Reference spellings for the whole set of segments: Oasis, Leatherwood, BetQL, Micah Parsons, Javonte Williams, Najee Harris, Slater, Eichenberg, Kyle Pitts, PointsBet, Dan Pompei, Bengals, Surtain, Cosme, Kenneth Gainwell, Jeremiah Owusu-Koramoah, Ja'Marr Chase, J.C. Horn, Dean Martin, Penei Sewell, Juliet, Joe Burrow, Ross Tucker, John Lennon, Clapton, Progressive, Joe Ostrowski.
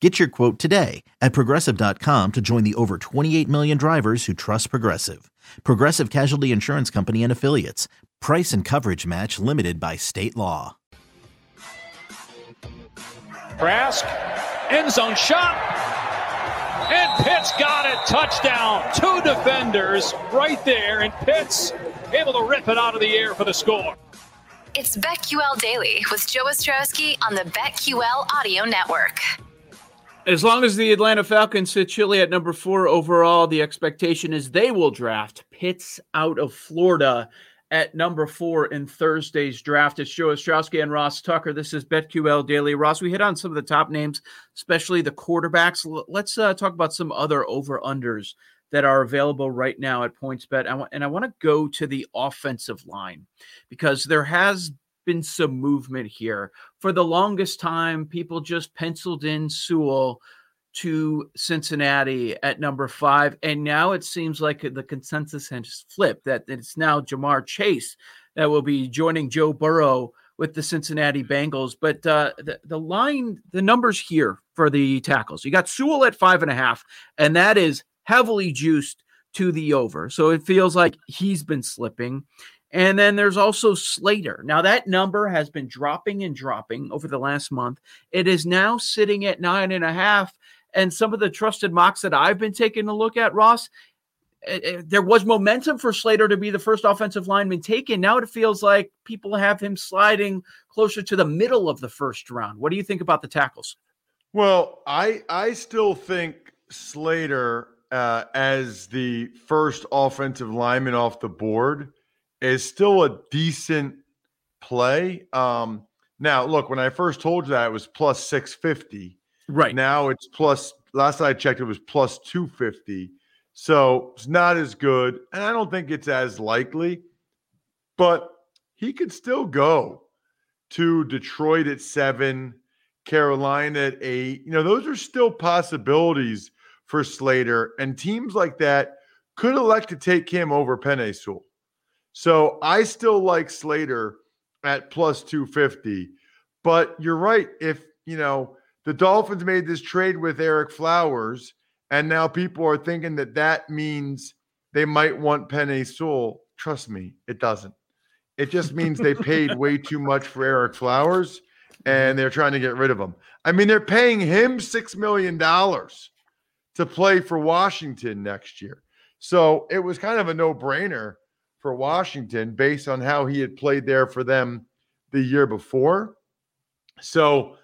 Get your quote today at Progressive.com to join the over 28 million drivers who trust Progressive. Progressive Casualty Insurance Company and Affiliates. Price and coverage match limited by state law. Brask, end zone shot, and Pitts got it. Touchdown. Two defenders right there, and Pitts able to rip it out of the air for the score. It's BetQL Daily with Joe Ostrowski on the BetQL Audio Network. As long as the Atlanta Falcons sit chilly at number 4 overall, the expectation is they will draft Pitts out of Florida at number 4 in Thursday's draft. It's Joe Ostrowski and Ross Tucker. This is BetQL Daily. Ross, we hit on some of the top names, especially the quarterbacks. Let's talk about some other over-unders that are available right now at PointsBet. And I want to go to the offensive line because there has been some movement here. For the longest time, people just penciled in Sewell to Cincinnati at number 5, and now it seems like the consensus has flipped, that it's now Ja'Marr Chase that will be joining Joe Burrow with the Cincinnati Bengals. But the numbers here for the tackles, you got Sewell at 5.5, and that is heavily juiced to the over, so it feels like he's been slipping. And then there's also Slater. Now, that number has been dropping over the last month. It is now sitting at 9.5. And some of the trusted mocks that I've been taking a look at, Ross, there was momentum for Slater to be the first offensive lineman taken. Now it feels like people have him sliding closer to the middle of the first round. What do you think about the tackles? Well, I still think Slater as the first offensive lineman off the board is still a decent play. Now, look, when I first told you that, it was plus 650. Right. Now it's plus, last I checked, it was plus 250. So it's not as good, and I don't think it's as likely. But he could still go to Detroit at 7, Carolina at 8. You know, those are still possibilities for Slater, and teams like that could elect to take him over Penei Sewell. So I still like Slater at plus 250, but you're right. If, you know, the Dolphins made this trade with Eric Flowers, and now people are thinking that that means they might want Penei Sewell. Trust me, it doesn't. It just means they paid way too much for Eric Flowers, and they're trying to get rid of him. I mean, they're paying him $6 million to play for Washington next year. So it was kind of a no-brainer for Washington based on how he had played there for them the year before. So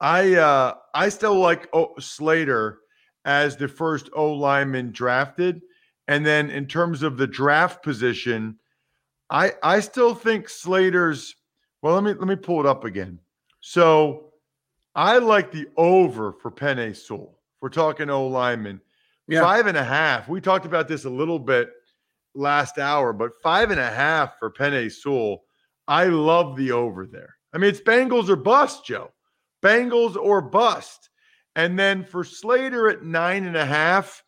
I still like Slater as the first O-lineman drafted. And then in terms of the draft position, I still think Slater's – well, let me pull it up again. So I like the over for Penei Sewell. We're talking O-lineman. Yeah. 5.5. We talked about this a little bit last hour, but 5.5 for Penei Sewell. I love the over there. I mean, it's Bengals or bust, Joe. Bengals or bust. And then for Slater at 9.5,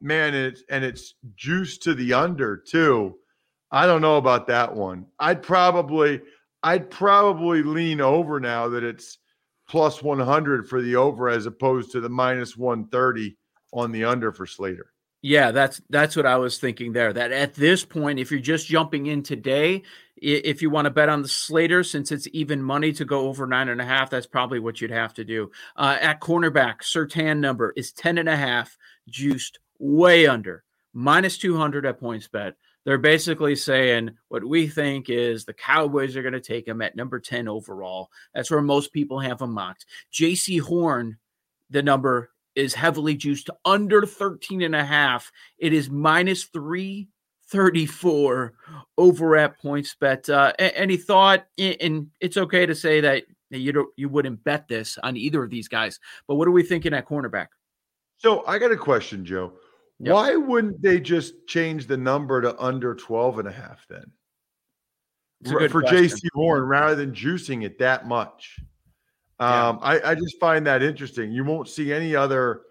man, it's juiced to the under too. I don't know about that one. I'd probably lean over now that it's plus 100 for the over as opposed to the minus 130 on the under for Slater. Yeah, that's what I was thinking there, that at this point, if you're just jumping in today, if you want to bet on the Slater, since it's even money to go over 9.5, that's probably what you'd have to do. At cornerback, Surtain number is 10.5, juiced way under, minus 200 at PointsBet. They're basically saying what we think is the Cowboys are going to take him at number 10 overall. That's where most people have him mocked. J.C. Horn, the number is heavily juiced to under 13.5. It is minus 334 over at PointsBet. Any thought? And it's okay to say that you wouldn't bet this on either of these guys, but what are we thinking at cornerback? So I got a question, Joe. Yep. Why wouldn't they just change the number to under 12.5 then? For J.C. Horn, rather than juicing it that much. Yeah. I just find that interesting. You won't see any other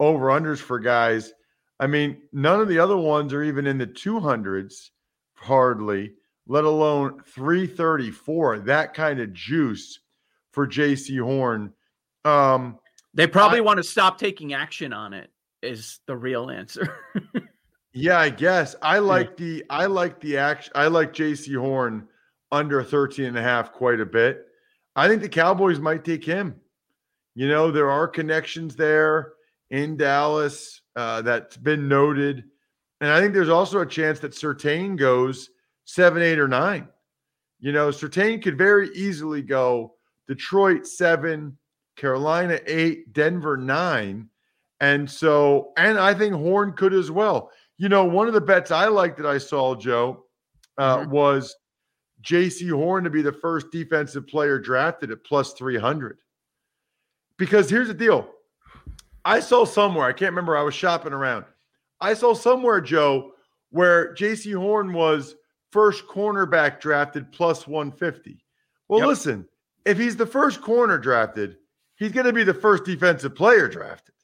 over-unders for guys. I mean, none of the other ones are even in the 200s, hardly, let alone 334, that kind of juice for J.C. Horn. They probably want to stop taking action on it is the real answer. Yeah, I guess I like the action. I like J.C. Horn under 13.5 quite a bit. I think the Cowboys might take him. You know, there are connections there in Dallas that's been noted, and I think there's also a chance that Surtain goes 7, 8, or 9. You know, Surtain could very easily go Detroit 7, Carolina 8, Denver 9, and I think Horn could as well. You know, one of the bets I liked that I saw, Joe, was J.C. Horn to be the first defensive player drafted at plus 300. Because here's the deal. I saw somewhere, I can't remember, I was shopping around. I saw somewhere, Joe, where J.C. Horn was first cornerback drafted plus 150. Well, listen, if he's the first corner drafted, he's going to be the first defensive player drafted.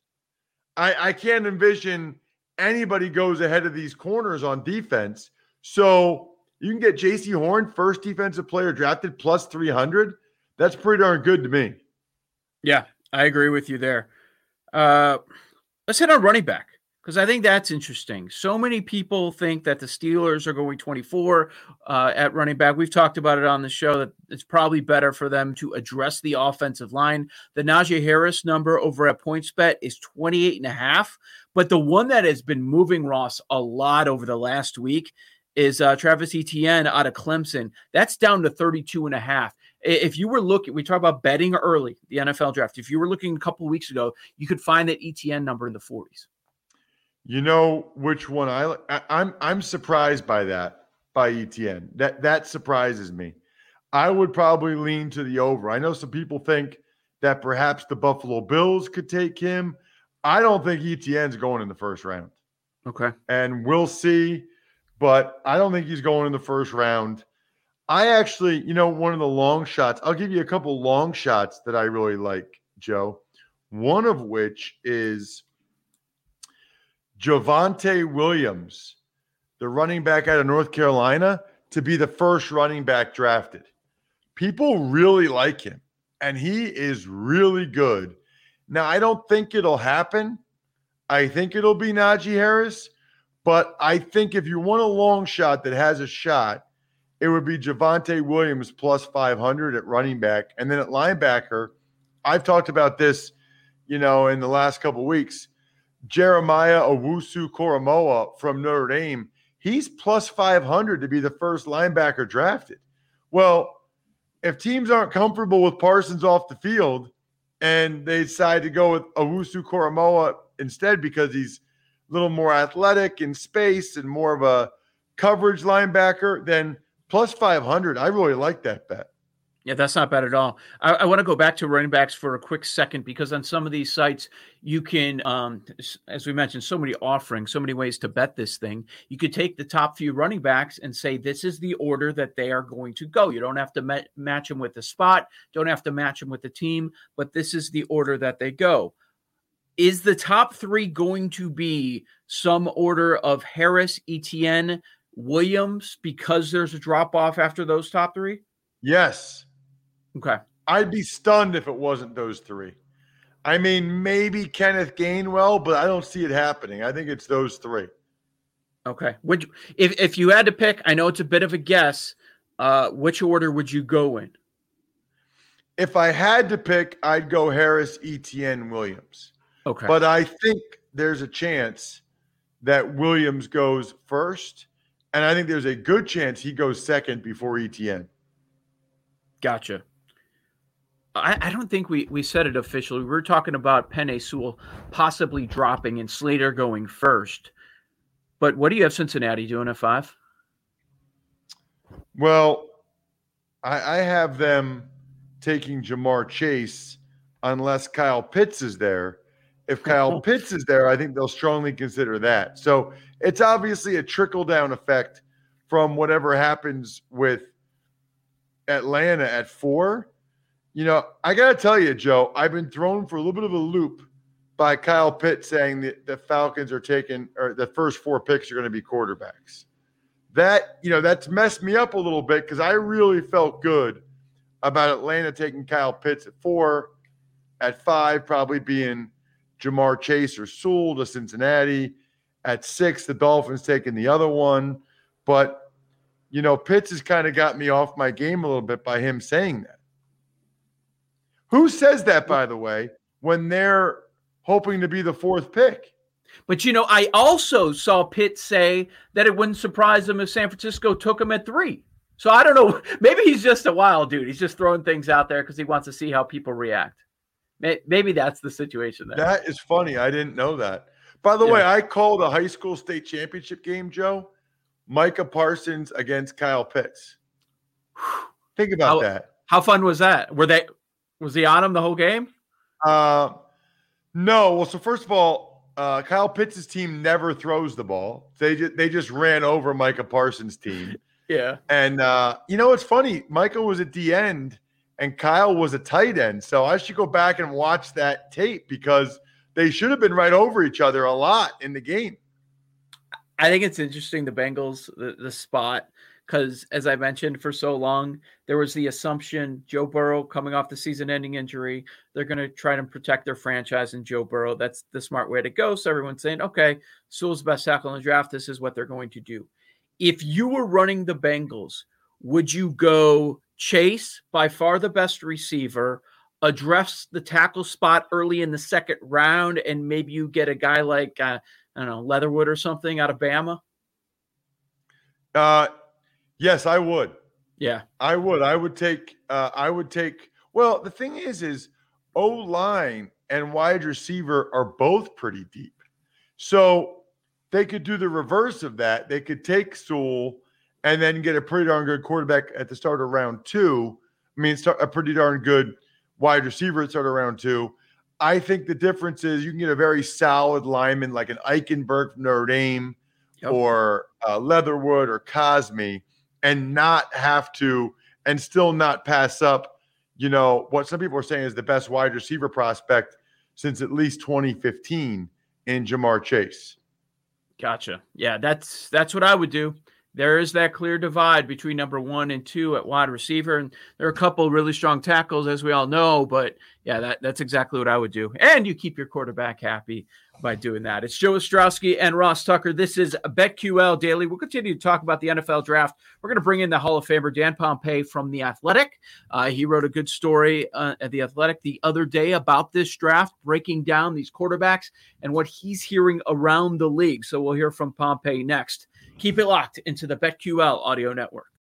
I can't envision anybody goes ahead of these corners on defense. So you can get J.C. Horn, first defensive player drafted, plus 300. That's pretty darn good to me. Yeah, I agree with you there. Let's hit on running back because I think that's interesting. So many people think that the Steelers are going 24 at running back. We've talked about it on the show that it's probably better for them to address the offensive line. The Najee Harris number over at PointsBet is 28.5. But the one that has been moving Ross a lot over the last week is Travis Etienne out of Clemson. That's down to 32.5. If you were looking, we talk about betting early, the NFL draft. If you were looking a couple of weeks ago, you could find that Etienne number in the 40s. You know which one I'm surprised by that, by Etienne. That surprises me. I would probably lean to the over. I know some people think that perhaps the Buffalo Bills could take him. I don't think Etienne's going in the first round. Okay. And we'll see, but I don't think he's going in the first round. I actually, you know, one of the long shots, I'll give you a couple long shots that I really like, Joe. One of which is Javonte Williams, the running back out of North Carolina, to be the first running back drafted. People really like him, and he is really good. Now, I don't think it'll happen. I think it'll be Najee Harris, but I think if you want a long shot that has a shot, it would be Javonte Williams plus 500 at running back. And then at linebacker, I've talked about this, you know, in the last couple of weeks, Jeremiah Owusu-Koramoah from Notre Dame, he's plus 500 to be the first linebacker drafted. Well, if teams aren't comfortable with Parsons off the field, and they decide to go with Owusu-Koramoah instead because he's a little more athletic in space and more of a coverage linebacker, then plus 500. I really like that bet. Yeah, that's not bad at all. I want to go back to running backs for a quick second because on some of these sites, you can, as we mentioned, so many offerings, so many ways to bet this thing. You could take the top few running backs and say this is the order that they are going to go. You don't have to match them with the spot, don't have to match them with the team, but this is the order that they go. Is the top three going to be some order of Harris, Etienne, Williams because there's a drop-off after those top three? Yes. Okay. I'd be stunned if it wasn't those three. I mean, maybe Kenneth Gainwell, but I don't see it happening. I think it's those three. Okay. Would you, if you had to pick, I know it's a bit of a guess, which order would you go in? If I had to pick, I'd go Harris, Etienne, Williams. Okay. But I think there's a chance that Williams goes first, and I think there's a good chance he goes second before Etienne. Gotcha. I don't think we said it officially. We were talking about Penei Sewell possibly dropping and Slater going first. But what do you have Cincinnati doing at 5? Well, I have them taking Ja'Marr Chase unless Kyle Pitts is there. If Kyle Pitts is there, I think they'll strongly consider that. So it's obviously a trickle-down effect from whatever happens with Atlanta at 4. You know, I got to tell you, Joe, I've been thrown for a little bit of a loop by Kyle Pitts saying that the Falcons are taking – or the first 4 picks are going to be quarterbacks. That, you know, that's messed me up a little bit because I really felt good about Atlanta taking Kyle Pitts at 4, at 5 probably being – Ja'Marr Chase or Sewell to Cincinnati. At 6, the Dolphins taking the other one. But, you know, Pitts has kind of got me off my game a little bit by him saying that. Who says that, by the way, when they're hoping to be the 4th pick? But, you know, I also saw Pitts say that it wouldn't surprise him if San Francisco took him at 3. So I don't know. Maybe he's just a wild dude. He's just throwing things out there because he wants to see how people react. Maybe that's the situation there. That is funny. I didn't know that. By the way, I called a high school state championship game, Joe, Micah Parsons against Kyle Pitts. Think about that. How fun was that? Was he on him the whole game? No. Well, so first of all, Kyle Pitts' team never throws the ball. They just ran over Micah Parsons' team. Yeah. And, you know, it's funny. Micah was at the end. And Kyle was a tight end, so I should go back and watch that tape because they should have been right over each other a lot in the game. I think it's interesting, the Bengals, the spot, because as I mentioned for so long, there was the assumption Joe Burrow coming off the season-ending injury, they're going to try to protect their franchise and Joe Burrow. That's the smart way to go. So everyone's saying, okay, Sewell's best tackle in the draft. This is what they're going to do. If you were running the Bengals, would you go Chase, by far the best receiver, address the tackle spot early in the 2nd round, and maybe you get a guy like, I don't know, Leatherwood or something out of Bama? Yes, I would. Yeah. I would. I would take – well, the thing is O-line and wide receiver are both pretty deep. So they could do the reverse of that. They could take Sewell – and then get a pretty darn good quarterback at the start of round 2. I mean, a pretty darn good wide receiver at the start of round 2. I think the difference is you can get a very solid lineman like an Eichenberg from Notre Dame or Leatherwood or Cosme and not have to – and still not pass up, you know, what some people are saying is the best wide receiver prospect since at least 2015 in Ja'Marr Chase. Gotcha. Yeah, that's what I would do. There is that clear divide between number 1 and 2 at wide receiver, and there are a couple of really strong tackles, as we all know, but, yeah, that's exactly what I would do. And you keep your quarterback happy by doing that. It's Joe Ostrowski and Ross Tucker. This is BetQL Daily. We'll continue to talk about the NFL draft. We're going to bring in the Hall of Famer Dan Pompei from The Athletic. He wrote a good story at The Athletic the other day about this draft, breaking down these quarterbacks and what he's hearing around the league. So we'll hear from Pompei next. Keep it locked into the BetQL Audio Network.